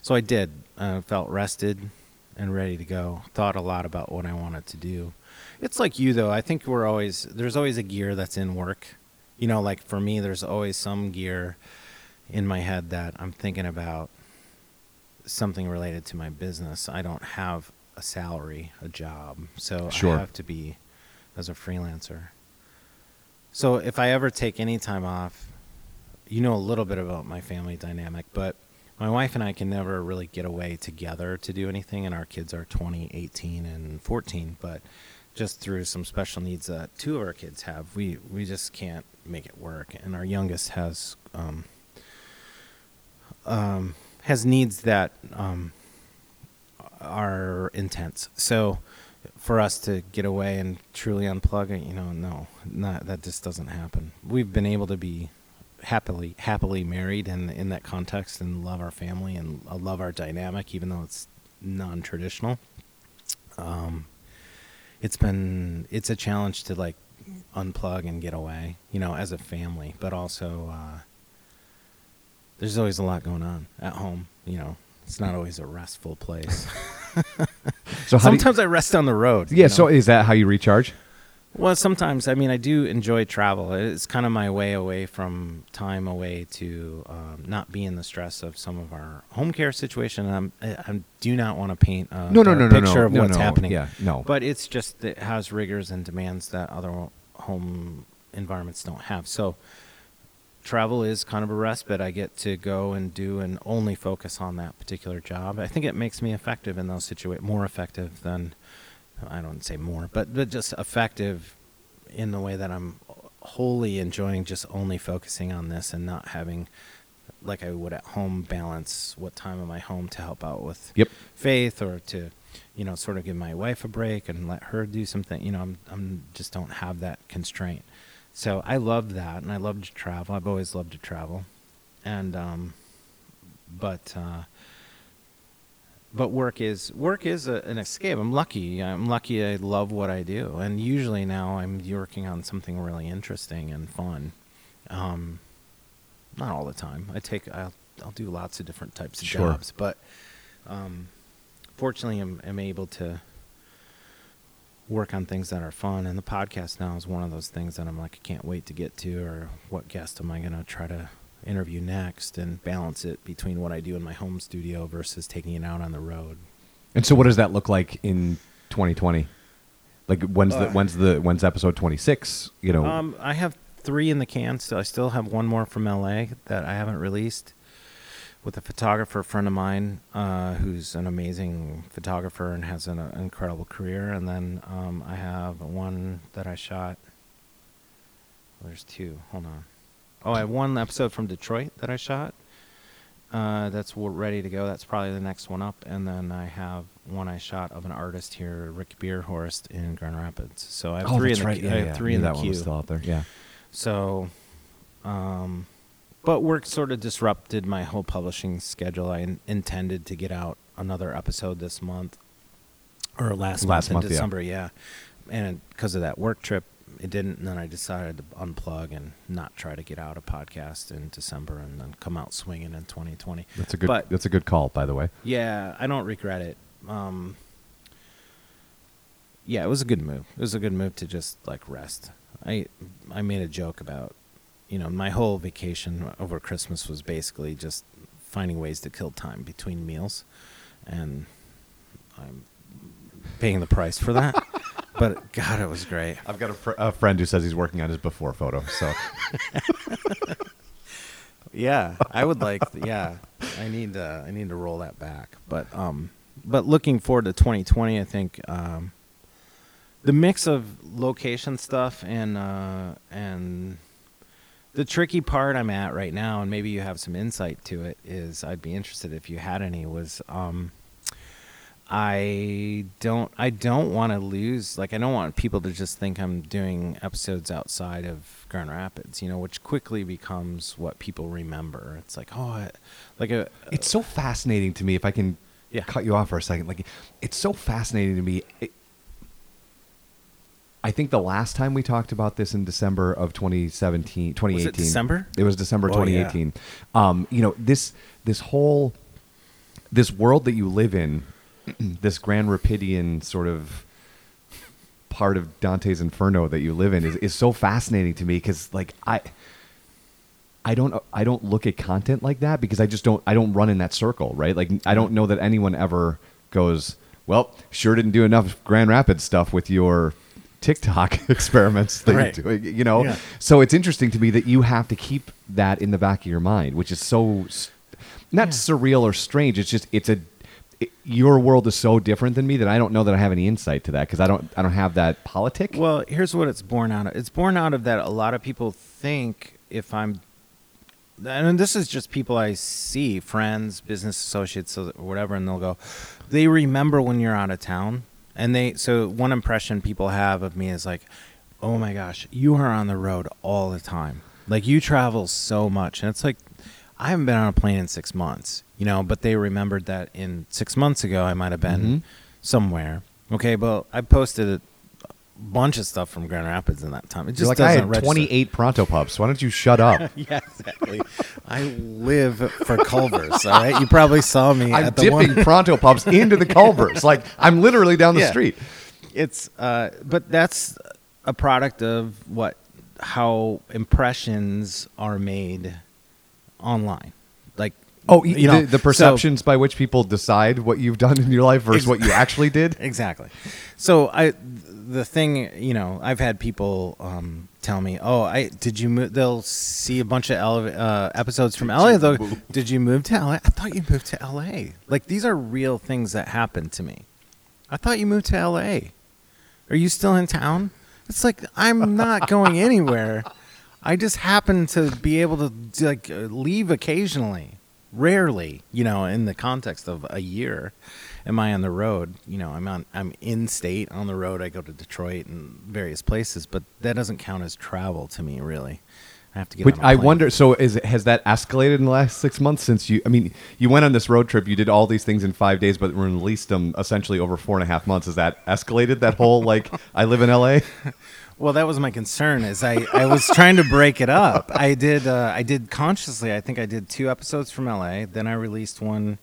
So I did. I felt rested and ready to go. Thought a lot about what I wanted to do. It's like you, though. I think we're always, there's always a gear that's in work. You know, like for me, there's always some gear in my head that I'm thinking about. Something related to my business. I don't have a salary, a job. So sure. I have to be as a freelancer. So if I ever take any time off, you know a little bit about my family dynamic, but my wife and I can never really get away together to do anything, and our kids are twenty, eighteen, and fourteen, but just through some special needs that two of our kids have, we, we just can't make it work. And our youngest has um, um, has needs that um, are intense. So for us to get away and truly unplug it, you know, no, not, that just doesn't happen. We've been able to be happily happily married and in that context and love our family and love our dynamic, even though it's non-traditional. Um, it's been, it's a challenge to like unplug and get away, you know, as a family, but also, uh, there's always a lot going on at home. You know, it's not always a restful place. So how sometimes you, I rest on the road. Yeah. You know? So is that how you recharge? Well, sometimes, I mean, I do enjoy travel. It's kind of my way away from time away to um, not be in the stress of some of our home care situation. I'm, I, I do not want to paint a no, no, no, picture no, of no, what's no, happening. Yeah, no. But it's just it has rigors and demands that other home environments don't have. So travel is kind of a respite. I get to go and do and only focus on that particular job. I think it makes me effective in those situations, more effective than... I don't say more, but, but just effective in the way that I'm wholly enjoying just only focusing on this and not having, like I would at home, balance what time am I home to help out with yep. Faith or to, you know, sort of give my wife a break and let her do something. You know, I'm I'm just don't have that constraint. So I love that, and I love to travel. I've always loved to travel. And, um, but... uh But work is work is a, an escape. I'm lucky. I'm lucky I love what I do. And usually now I'm working on something really interesting and fun. Um, not all the time. I take I'll, I'll do lots of different types of sure. jobs. But um, fortunately, I'm, I'm able to work on things that are fun. And the podcast now is one of those things that I'm like, I can't wait to get to, or what guest am I going to try to interview next, and balance it between what I do in my home studio versus taking it out on the road. And so what does that look like in twenty twenty? Like when's uh, the when's the when's episode twenty-six, you know? Um I have three in the can, so I still have one more from L A that I haven't released with a photographer friend of mine uh who's an amazing photographer and has an uh, incredible career, and then um I have one that I shot. Well, there's two. Hold on. Oh, I have one episode from Detroit that I shot. Uh, that's ready to go. That's probably the next one up. And then I have one I shot of an artist here, Rick Beerhorst, in Grand Rapids. So I have oh, three in the right. queue. Yeah, I have yeah. three yeah, in that the one queue. Was still out there. Yeah. So, um, but work sort of disrupted my whole publishing schedule. I in- intended to get out another episode this month or last, last month, month in December. Yeah. yeah. And because of that work trip, it didn't, and then I decided to unplug and not try to get out a podcast in December and then come out swinging in twenty twenty. That's a good but, that's a good call, by the way. Yeah, I don't regret it. Um, yeah, it was a good move. It was a good move to just, like, rest. I I made a joke about, you know, my whole vacation over Christmas was basically just finding ways to kill time between meals, and I'm paying the price for that. But, God, it was great. I've got a, fr- a friend who says he's working on his before photo, so. Yeah, I would like, yeah, I need to, I need to roll that back. But um, but looking forward to twenty twenty, I think um, the mix of location stuff and uh, and the tricky part I'm at right now, and maybe you have some insight to it, is I'd be interested if you had any, was... Um, I don't I don't want to lose, like I don't want people to just think I'm doing episodes outside of Grand Rapids, you know, which quickly becomes what people remember. It's like, oh, I, like a, it's so fascinating to me, if I can yeah. cut you off for a second. Like it's so fascinating to me. It, I think the last time we talked about this in December of twenty seventeen, twenty eighteen. Was it December? It was December oh, twenty eighteen. Yeah. Um, you know, this this whole this world that you live in, this Grand Rapidian sort of part of Dante's Inferno that you live in is, is so fascinating to me, because like I I don't I don't look at content like that, because I just don't I don't run in that circle, right? Like I don't know that anyone ever goes, well, sure didn't do enough Grand Rapids stuff with your TikTok experiments that right. you're doing, you know? Yeah. So it's interesting to me that you have to keep that in the back of your mind, which is so not yeah. surreal or strange. It's just, it's a, it, your world is so different than me that I don't know that I have any insight to that because I don't, I don't have that politic. Well, here's what it's born out of. It's born out of that. A lot of people think if I'm, and this is just people I see, friends, business associates, or whatever, and they'll go, they remember when you're out of town. And they, so one impression people have of me is like, oh my gosh, you are on the road all the time. Like you travel so much. And it's like, I haven't been on a plane in six months, you know, but they remembered that in six months ago, I might've been mm-hmm. somewhere. Okay. But I posted a bunch of stuff from Grand Rapids in that time. It just You're like, doesn't I had register. twenty-eight Pronto Pups. Why don't you shut up? Yeah, exactly. I live for Culver's, all right? You probably saw me I'm at the dipping one... Pronto Pups into the Culver's. Like, I'm literally down the yeah. street. It's, uh, but that's a product of what, how impressions are made online. Like, oh, you know, the, the perceptions so, by which people decide what you've done in your life versus what you actually did. Exactly. So I, the thing, you know, I've had people um, tell me, "Oh, I did you move?" They'll see a bunch of L- uh, episodes from L A. They'll, did you move to L A? I thought you moved to L A. Like these are real things that happened to me. I thought you moved to L A. Are you still in town? It's like I'm not going anywhere. I just happen to be able to like leave occasionally. Rarely, you know, in the context of a year, am I on the road? You know, I'm on, I'm in state on the road. I go to Detroit and various places, but that doesn't count as travel to me, really. I have to get. Which I wonder. So, is has that escalated in the last six months since you? I mean, you went on this road trip. You did all these things in five days, but released them essentially over four and a half months. Has that escalated? That whole like, I live in L A. Well, that was my concern is I, I was trying to break it up. I did uh, I did consciously, I think I did two episodes from L A. Then I released one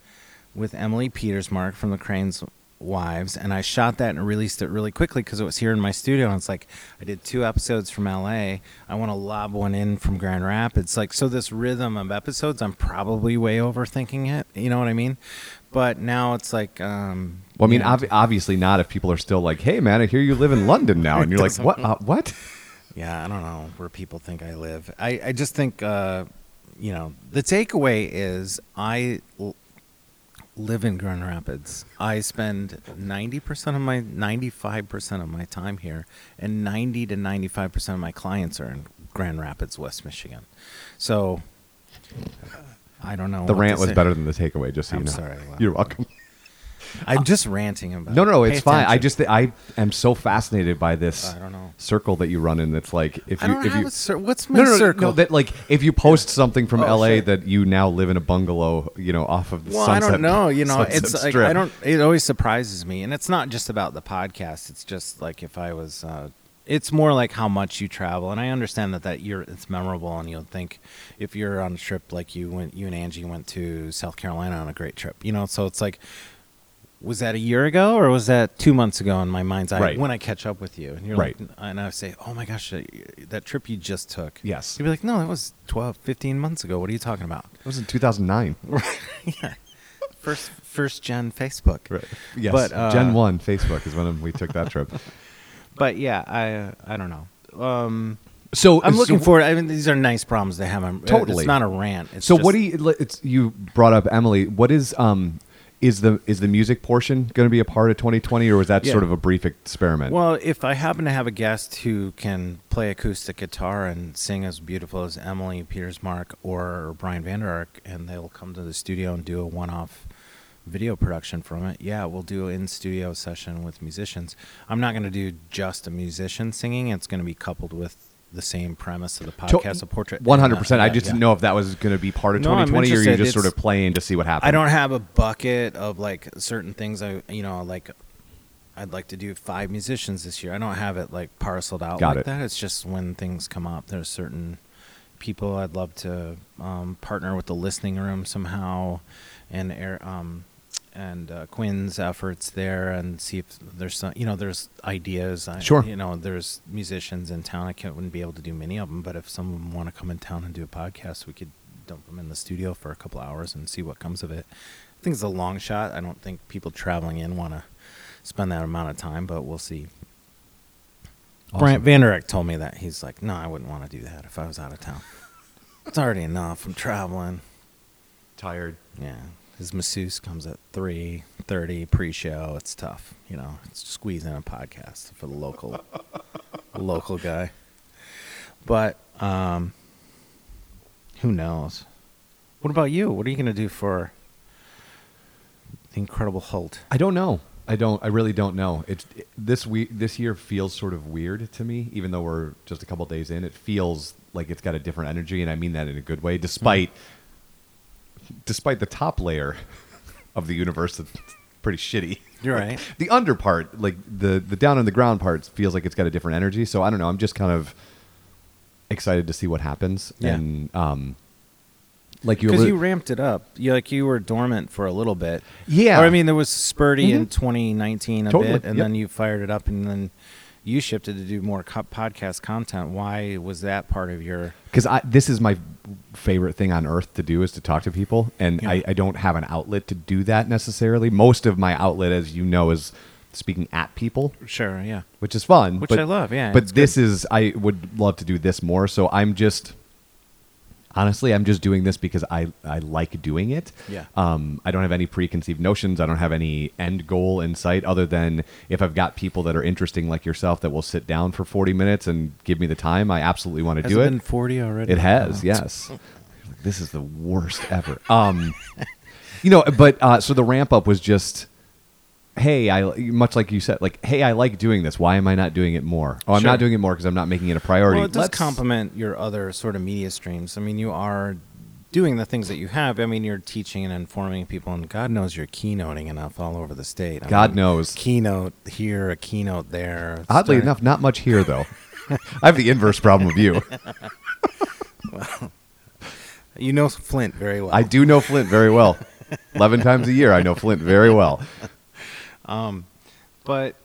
with Emily Petersmark from The Crane's Wives. And I shot that and released it really quickly because it was here in my studio. And it's like, I did two episodes from L A. I want to lob one in from Grand Rapids. Like, so this rhythm of episodes, I'm probably way overthinking it. You know what I mean? But now it's like... Um, well, I mean, ob- obviously not if people are still like, hey, man, I hear you live in London now. And you're like, what? Uh, what? Yeah, I don't know where people think I live. I, I just think, uh, you know, the takeaway is I l- live in Grand Rapids. I spend ninety percent of my, ninety-five percent of my time here. And ninety to ninety-five percent of my clients are in Grand Rapids, West Michigan. So... Uh, I don't know. The rant was better than the takeaway, just so you know. I'm sorry. You're welcome. I'm just ranting about it. No, no, no, it's fine. I just, I am so fascinated by this circle that you run in. It's like, if you, if you, what's my circle? That like, if you post something from L A that you now live in a bungalow, you know, off of the sunset. Well, I don't know. You know, it's like, I don't, it always surprises me. And it's not just about the podcast. It's just like if I was, uh, it's more like how much you travel, and I understand that that you're it's memorable, and you'll think if you're on a trip like you went, you and Angie went to South Carolina on a great trip, you know. So it's like, was that a year ago or was that two months ago? In my mind's eye, right. when I catch up with you, and you're right. like, and I say, oh my gosh, that trip you just took. Yes, you'd be like, no, that was twelve, fifteen months ago. What are you talking about? It was in two thousand nine. Yeah. First, first gen Facebook. Right. Yes. But, uh, Gen one Facebook is when we took that trip. But yeah, I I don't know. Um, so I'm looking so, forward. I mean, these are nice problems to have. I'm, totally, it's not a rant. It's so just, what do you? It's, you brought up Emily. What is um is the is the music portion going to be a part of twenty twenty, or was that yeah. sort of a brief experiment? Well, if I happen to have a guest who can play acoustic guitar and sing as beautiful as Emily Petersmark or Brian Vander Ark, and they'll come to the studio and do a one-off video production from it, yeah, we'll do an in-studio session with musicians. I'm not going to do just a musician singing. It's going to be coupled with the same premise of the podcast, a portrait. one hundred percent. I just yeah. didn't know if that was going to be part of no, twenty twenty, or you're just it's, sort of playing to see what happens. I don't have a bucket of, like, certain things. I, you know, like, I'd like to do five musicians this year. I don't have it, like, parceled out Got like it. that. It's just when things come up, there's certain people I'd love to um, partner with the Listening Room somehow and air... Um, and uh, Quinn's efforts there, and see if there's some, you know, there's ideas. I, sure. You know, there's musicians in town. I can't, wouldn't be able to do many of them, but if some of them want to come in town and do a podcast, we could dump them in the studio for a couple hours and see what comes of it. I think it's a long shot. I don't think people traveling in want to spend that amount of time, but we'll see. Awesome. Brian Vander Ark told me that. He's like, no, I wouldn't want to do that if I was out of town. It's already enough. I'm traveling. Tired. Yeah. His masseuse comes at three thirty pre-show. It's tough. You know, squeeze in a podcast for the local local guy. But um, who knows? What about you? What are you going to do for The Incredible Halt? I don't know. I don't. I really don't know. It's it, this week. This year feels sort of weird to me, even though we're just a couple days in. It feels like it's got a different energy, and I mean that in a good way. Despite, mm-hmm. despite the top layer of the universe, that's pretty shitty. You're right. Like, the under part, like the the down on the ground part, feels like it's got a different energy. So I don't know. I'm just kind of excited to see what happens. Yeah. And um, like you, because you ramped it up. You like you were dormant for a little bit. Yeah, or, I mean there was spurty mm-hmm. in twenty nineteen a totally. bit, and yep. then you fired it up, and then you shifted to do more co- podcast content. Why was that part of your? Because I this is my favorite thing on earth to do is to talk to people, and yeah. I, I don't have an outlet to do that necessarily. Most of my outlet, as you know, is speaking at people. Sure, yeah, which is fun, which but, I love. Yeah, but this good. is I would love to do this more. So I'm just. Honestly, I'm just doing this because I, I like doing it. Yeah. Um, I don't have any preconceived notions. I don't have any end goal in sight other than if I've got people that are interesting like yourself that will sit down for forty minutes and give me the time, I absolutely want to has do it. Has it been forty already? It has, oh. yes. This is the worst ever. Um, you know, but uh, so the ramp up was just... Hey, I much like you said, like, hey, I like doing this. Why am I not doing it more? Oh, I'm sure. not doing it more because I'm not making it a priority. Well, it does Let's... complement your other sort of media streams. I mean, you are doing the things that you have. I mean, you're teaching and informing people, and God knows you're keynoting enough all over the state. I God mean, knows. Keynote here, a keynote there. Oddly starting... enough, not much here, though. I have the inverse problem of you. Well, you know Flint very well. I do know Flint very well. eleven times a year, I know Flint very well. Um, but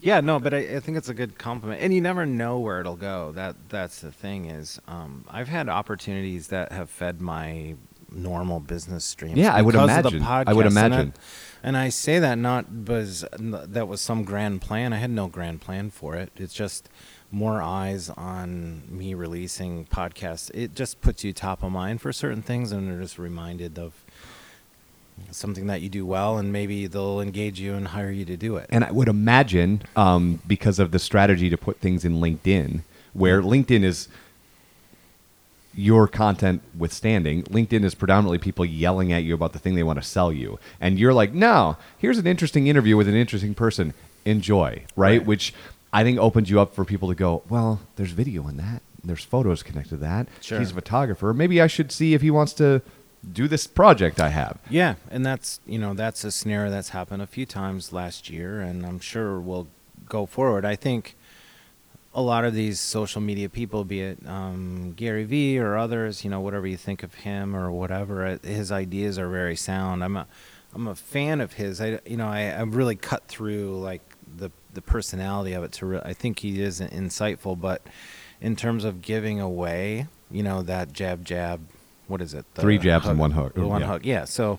yeah, no, but I, I think it's a good compliment, and you never know where it'll go. That that's the thing is, um, I've had opportunities that have fed my normal business streams. Yeah, I would imagine. Podcast, I would imagine. And I, and I say that not because that was some grand plan. I had no grand plan for it. It's just more eyes on me releasing podcasts. It just puts you top of mind for certain things, and you're just reminded of something that you do well, and maybe they'll engage you and hire you to do it. And I would imagine um, because of the strategy to put things in LinkedIn, where LinkedIn is your content withstanding, LinkedIn is predominantly people yelling at you about the thing they want to sell you. And you're like, no, here's an interesting interview with an interesting person. Enjoy, right? right. Which I think opens you up for people to go, well, there's video in that. There's photos connected to that. Sure. He's a photographer. Maybe I should see if he wants to do this project I have. Yeah, and that's, you know, that's a scenario that's happened a few times last year, and I'm sure will go forward. I think a lot of these social media people, be it um, Gary Vee or others, you know, whatever you think of him or whatever, his ideas are very sound. I'm a, I'm a fan of his. I, you know, I, I really cut through like the the personality of it to. Re- I think he is insightful, but in terms of giving away, you know, that jab jab. What is it? The Three jabs hook, and one hook. One yeah. hook, yeah. So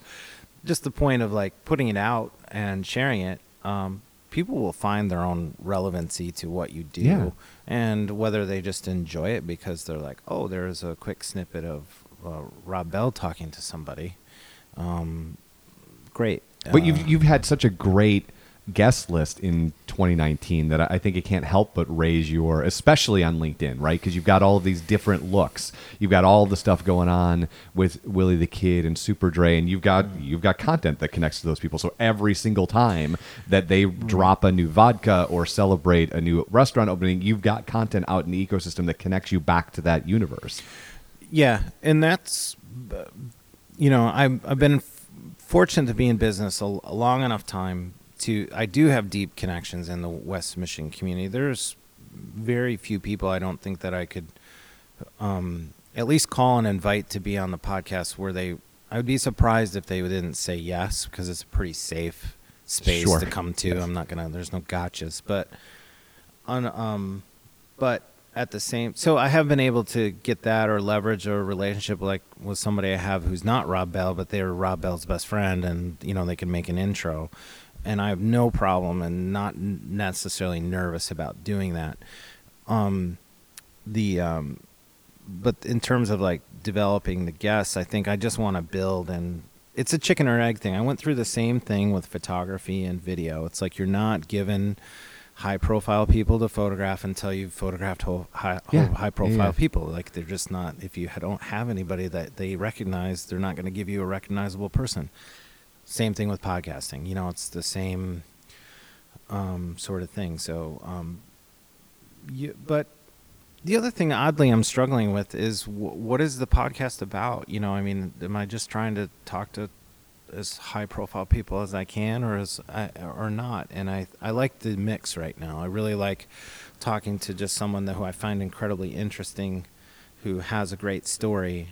just the point of like putting it out and sharing it, um, people will find their own relevancy to what you do yeah. and whether they just enjoy it because they're like, oh, there's a quick snippet of uh, Rob Bell talking to somebody. Um, great. But uh, you've, you've had such a great guest list in twenty nineteen that I think it can't help but raise your, especially on LinkedIn, right? Because you've got all of these different looks. You've got all the stuff going on with Willie the Kid and Super Dre, and you've got you've got content that connects to those people. So every single time that they drop a new vodka or celebrate a new restaurant opening, you've got content out in the ecosystem that connects you back to that universe. Yeah, and that's, you know, I've, I've been fortunate to be in business a, a long enough time to, I do have deep connections in the West Michigan community. There's very few people I don't think that I could um, at least call and invite to be on the podcast where they, I would be surprised if they didn't say yes, because it's a pretty safe space sure. to come to. Yes. I'm not going to, there's no gotchas, but on, um, but at the same, so I have been able to get that or leverage a relationship like with somebody I have who's not Rob Bell, but they're Rob Bell's best friend, and, you know, they can make an intro. and I have no problem and not necessarily nervous about doing that. Um, the um, but in terms of like developing the guests, I think I just want to build, and it's a chicken or egg thing. I went through the same thing with photography and video. It's like you're not given high profile people to photograph until you've photographed whole high, yeah. whole high profile yeah. people. Like they're just not, if you don't have anybody that they recognize, they're not going to give you a recognizable person. Same thing with podcasting, you know, it's the same, um, sort of thing. So, um, you, but the other thing oddly I'm struggling with is w- what is the podcast about? You know, I mean, am I just trying to talk to as high profile people as I can, or as I, or not? And I, I like the mix right now. I really like talking to just someone that who I find incredibly interesting, who has a great story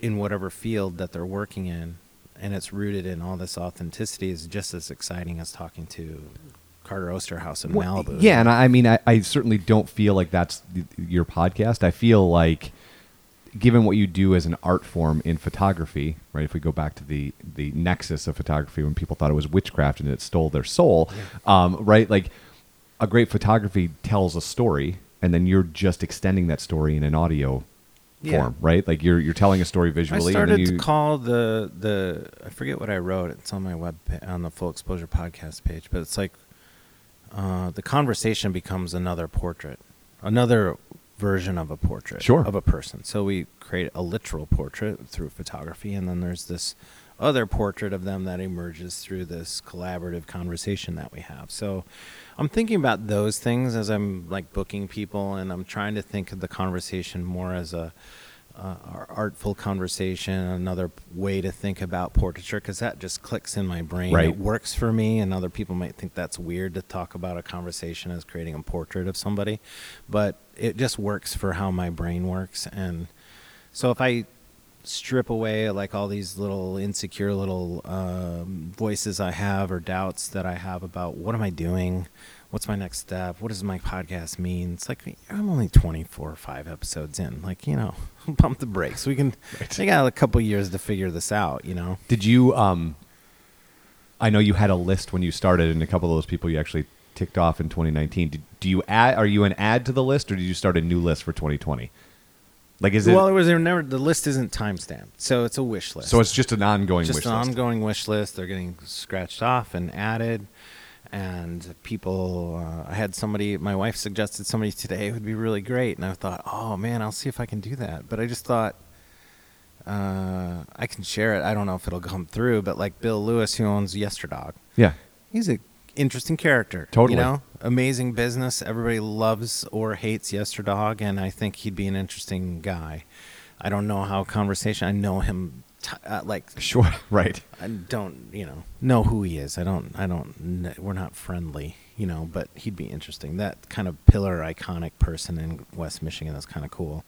in whatever field that they're working in. And it's rooted in all this authenticity is just as exciting as talking to Carter Osterhaus in well, Malibu. Yeah. And I mean, I, I certainly don't feel like that's your podcast. I feel like, given what you do as an art form in photography, right? If we go back to the the nexus of photography, when people thought it was witchcraft and it stole their soul, yeah. um, right? Like, a great photography tells a story, and then you're just extending that story in an audio yeah. form, right? Like you're you're telling a story visually. I started and then you... to call the the I forget what I wrote. It's on my web on the Full Exposure Podcast page, but it's like uh, the conversation becomes another portrait, another. version of a portrait sure. of a person. So we create a literal portrait through photography, and then there's this other portrait of them that emerges through this collaborative conversation that we have. So I'm thinking about those things as I'm like booking people, and I'm trying to think of the conversation more as a uh, artful conversation, another way to think about portraiture, because that just clicks in my brain. Right. It works for me, and other people might think that's weird to talk about a conversation as creating a portrait of somebody, but it just works for how my brain works. And so if I strip away like all these little insecure little um, voices I have or doubts that I have about what am I doing, what's my next step, what does my podcast mean? It's like, I'm only twenty-four or five episodes in. Like, you know, pump the brakes. We can, right. I got a couple years to figure this out, you know? Did you, um, I know you had a list when you started, and a couple of those people you actually ticked off in twenty nineteen. Did, do you add, are you an add to the list, or did you start a new list for twenty twenty? Like, is it? Well, it was never, the list isn't timestamped, so it's a wish list. So it's just an ongoing just wish an list. Just an ongoing wish list. They're getting scratched off and added. And people, uh, I had somebody, my wife suggested somebody today would be really great. And I thought, oh man, I'll see if I can do that. But I just thought, uh, I can share it. I don't know if it'll come through, but like Bill Lewis, who owns Yesterdog. Yeah. He's an interesting character. Totally. You know, amazing business. Everybody loves or hates Yesterdog. And I think he'd be an interesting guy. I don't know how conversation, I know him. T- uh, like sure right I don't you know know who he is I don't I don't we're not friendly, you know, but he'd be interesting. That kind of pillar iconic person in West Michigan, that's kind of cool.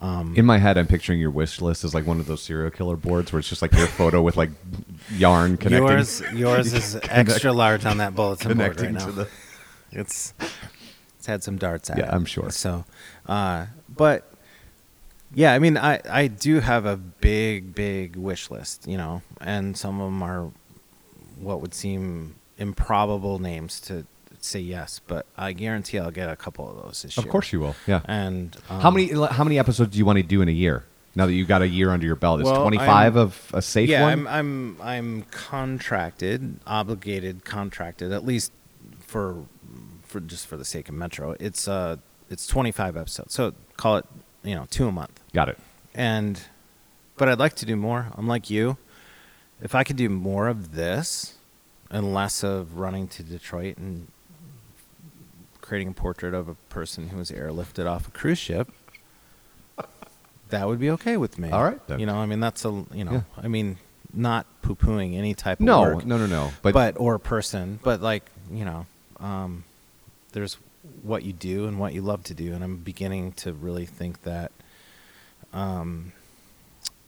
Um, in my head, I'm picturing your wish list as like one of those serial killer boards where it's just like your photo with like yarn connecting. Yours yours is connect, extra large on that bulletin board right now. The... It's it's had some darts at yeah, it. Yeah, I'm sure. So, uh, but. Yeah, I mean, I, I do have a big, big wish list, you know, and some of them are what would seem improbable names to say yes, but I guarantee I'll get a couple of those this year. Of course you will, yeah. And um, how many how many episodes do you want to do in a year? Now that you've got a year under your belt, is well, twenty-five I'm, of a safe yeah, one? Yeah, I'm I'm I'm contracted, obligated, contracted at least for for just for the sake of Metro. It's uh it's twenty-five episodes, so call it, you know, two a month. Got it. And, but I'd like to do more. I'm like you. If I could do more of this and less of running to Detroit and creating a portrait of a person who was airlifted off a cruise ship, that would be okay with me. All right. Then. You know, I mean, that's a, you know, yeah. I mean, not poo-pooing any type of no, work. No, no, no, no. But, but, or person, but like, you know, um, there's what you do and what you love to do. And I'm beginning to really think that um,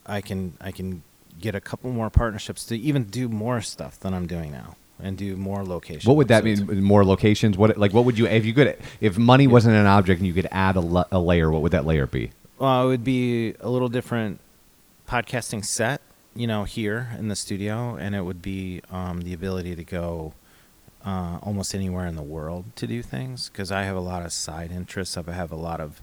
I can I can get a couple more partnerships to even do more stuff than I'm doing now and do more locations. What would that mean? So more locations? What like what would you if you could if money wasn't an object and you could add a, la- a layer? What would that layer be? Well, it would be a little different podcasting set. you know, here in the studio, and it would be um, the ability to go uh, almost anywhere in the world to do things, because I have a lot of side interests. I have a lot of...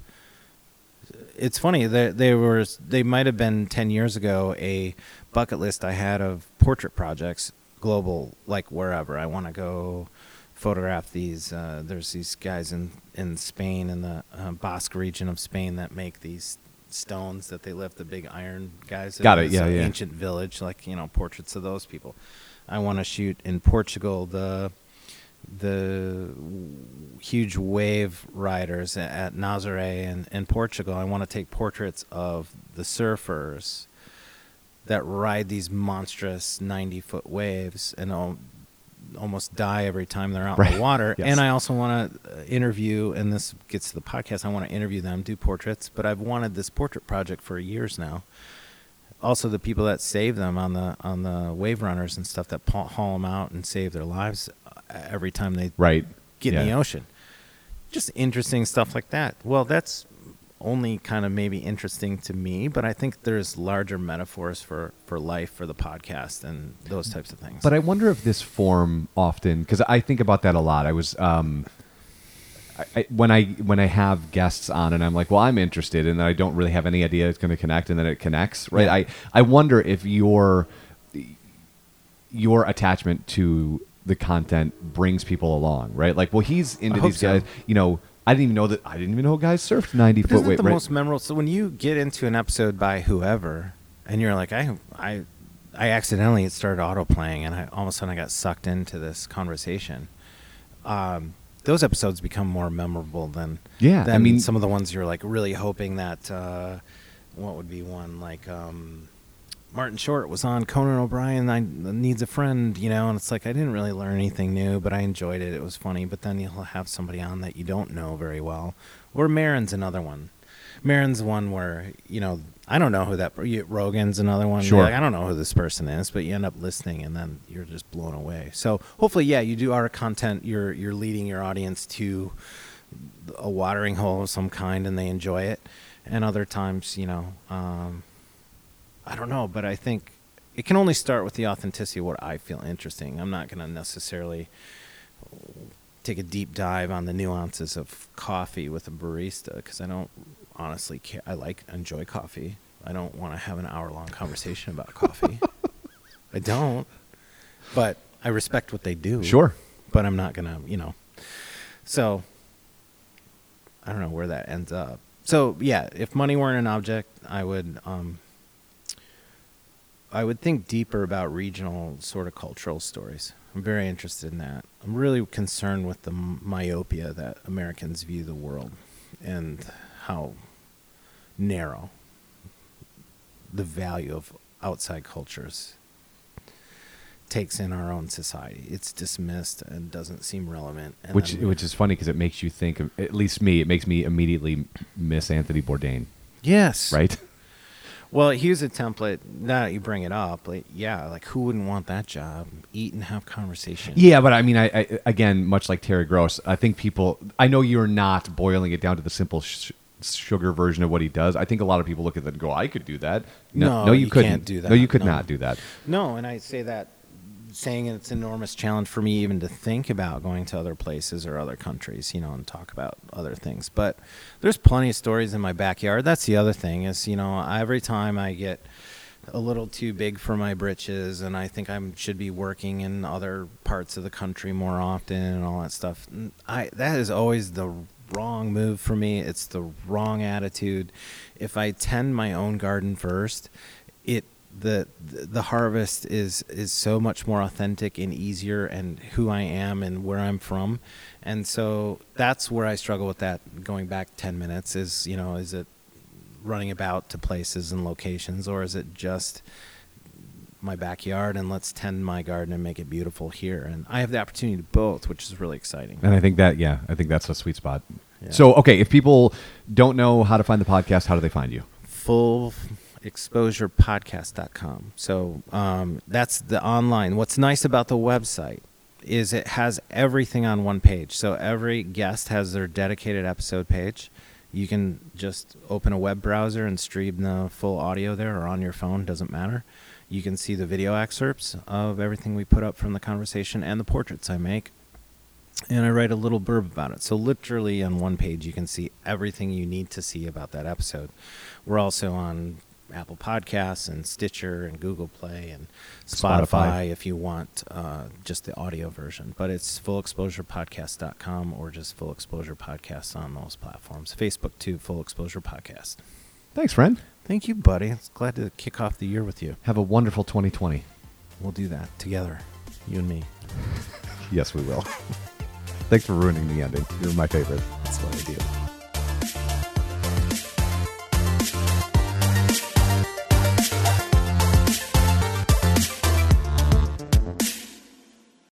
It's funny, they, they were they might have been ten years ago a bucket list I had of portrait projects, global, like wherever. I want to go photograph these. Uh, there's these guys in, in Spain, in the uh, Basque region of Spain, that make these stones that they lift, the big iron guys. Got it, yeah, yeah. Ancient village, like, you know, portraits of those people. I want to shoot in Portugal the... the huge wave riders at Nazare in, in Portugal. I want to take portraits of the surfers that ride these monstrous ninety-foot waves and al- almost die every time they're out right. in the water. Yes. And I also want to interview, and this gets to the podcast, I want to interview them, do portraits, but I've wanted this portrait project for years now. Also, the people that save them on the on the wave runners and stuff that haul them out and save their lives every time they right. get yeah. in the ocean. Just interesting stuff like that. Well, that's only kind of maybe interesting to me, but I think there's larger metaphors for, for life, for the podcast, and those types of things. But I wonder if this form often, because I think about that a lot. I was... Um, I, when I when I have guests on and I'm like, well, I'm interested, and then I don't really have any idea it's going to connect, and then it connects, right? Yeah. I, I wonder if your your attachment to the content brings people along, right? Like, well, he's into these so. guys, you know. I didn't even know that I didn't even know guys surfed ninety but foot. Isn't it the right? most memorable? So when you get into an episode by whoever, and you're like, I I I accidentally it started autoplaying, and I all of a sudden I got sucked into this conversation. Um. Those episodes become more memorable than yeah, than I mean, some of the ones you're like really hoping that uh, what would be one like um, Martin Short was on Conan O'Brien I needs a friend, you know, and it's like I didn't really learn anything new, but I enjoyed it. It was funny, but then you'll have somebody on that you don't know very well. Or Marin's another one. Marin's one where you know I don't know who that Rogan's another one. Sure, like, I don't know who this person is, but you end up listening and then you're just blown away. So hopefully, yeah, you do our content. You're you're leading your audience to a watering hole of some kind, and they enjoy it. And other times, you know, um, I don't know, but I think it can only start with the authenticity of what I feel interesting. I'm not going to necessarily take a deep dive on the nuances of coffee with a barista because I don't. Honestly, I like enjoy coffee. I don't want to have an hour-long conversation about coffee. I don't. But I respect what they do. Sure. But I'm not going to, you know. So I don't know where that ends up. So, yeah, if money weren't an object, I would um, I would think deeper about regional sort of cultural stories. I'm very interested in that. I'm really concerned with the myopia that Americans view the world and how narrow the value of outside cultures takes in our own society. It's dismissed and doesn't seem relevant. And which which is funny because it makes you think, of, at least me, it makes me immediately miss Anthony Bourdain. Yes. Right? Well, here's a template. Now that you bring it up, like, yeah, like who wouldn't want that job? Eat and have conversation. Yeah, but I mean, I, I again, much like Terry Gross, I think people, I know you're not boiling it down to the simple sh- sugar version of what he does. I think a lot of people look at that and go, I could do that. No, no, no you, you couldn't can't do that. No, you could no. not do that. No, and I say that saying it's an enormous challenge for me even to think about going to other places or other countries, you know, and talk about other things. But there's plenty of stories in my backyard. That's the other thing is, you know, every time I get a little too big for my britches and I think I should be working in other parts of the country more often and all that stuff, I that is always the wrong move for me. It's the wrong attitude. If I tend my own garden first, it the the harvest is is so much more authentic and easier, and who I am and where I'm from. And so that's where I struggle with that, going back ten minutes, is, you know, is it running about to places and locations, or is it just my backyard and let's tend my garden and make it beautiful here? And I have the opportunity to both, which is really exciting. And I think that, yeah, I think that's a sweet spot. Yeah. So, okay, if people don't know how to find the podcast, how do they find you? Full... Full Exposure Podcast dot com. So um, that's the online. What's nice about the website is it has everything on one page. So every guest has their dedicated episode page. You can just open a web browser and stream the full audio there, or on your phone, doesn't matter. You can see the video excerpts of everything we put up from the conversation and the portraits I make. And I write a little blurb about it. So literally on one page, you can see everything you need to see about that episode. We're also on Apple Podcasts and Stitcher and Google Play and Spotify, Spotify. if you want uh, just the audio version. But it's full exposure podcast dot com or just Full Exposure Podcast on those platforms. Facebook, too, Full Exposure Podcast. Thanks, friend. Thank you, buddy. It's glad to kick off the year with you. Have a wonderful twenty twenty. We'll do that together, you and me. Yes, we will. Thanks for ruining the ending. You're my favorite. That's what I do.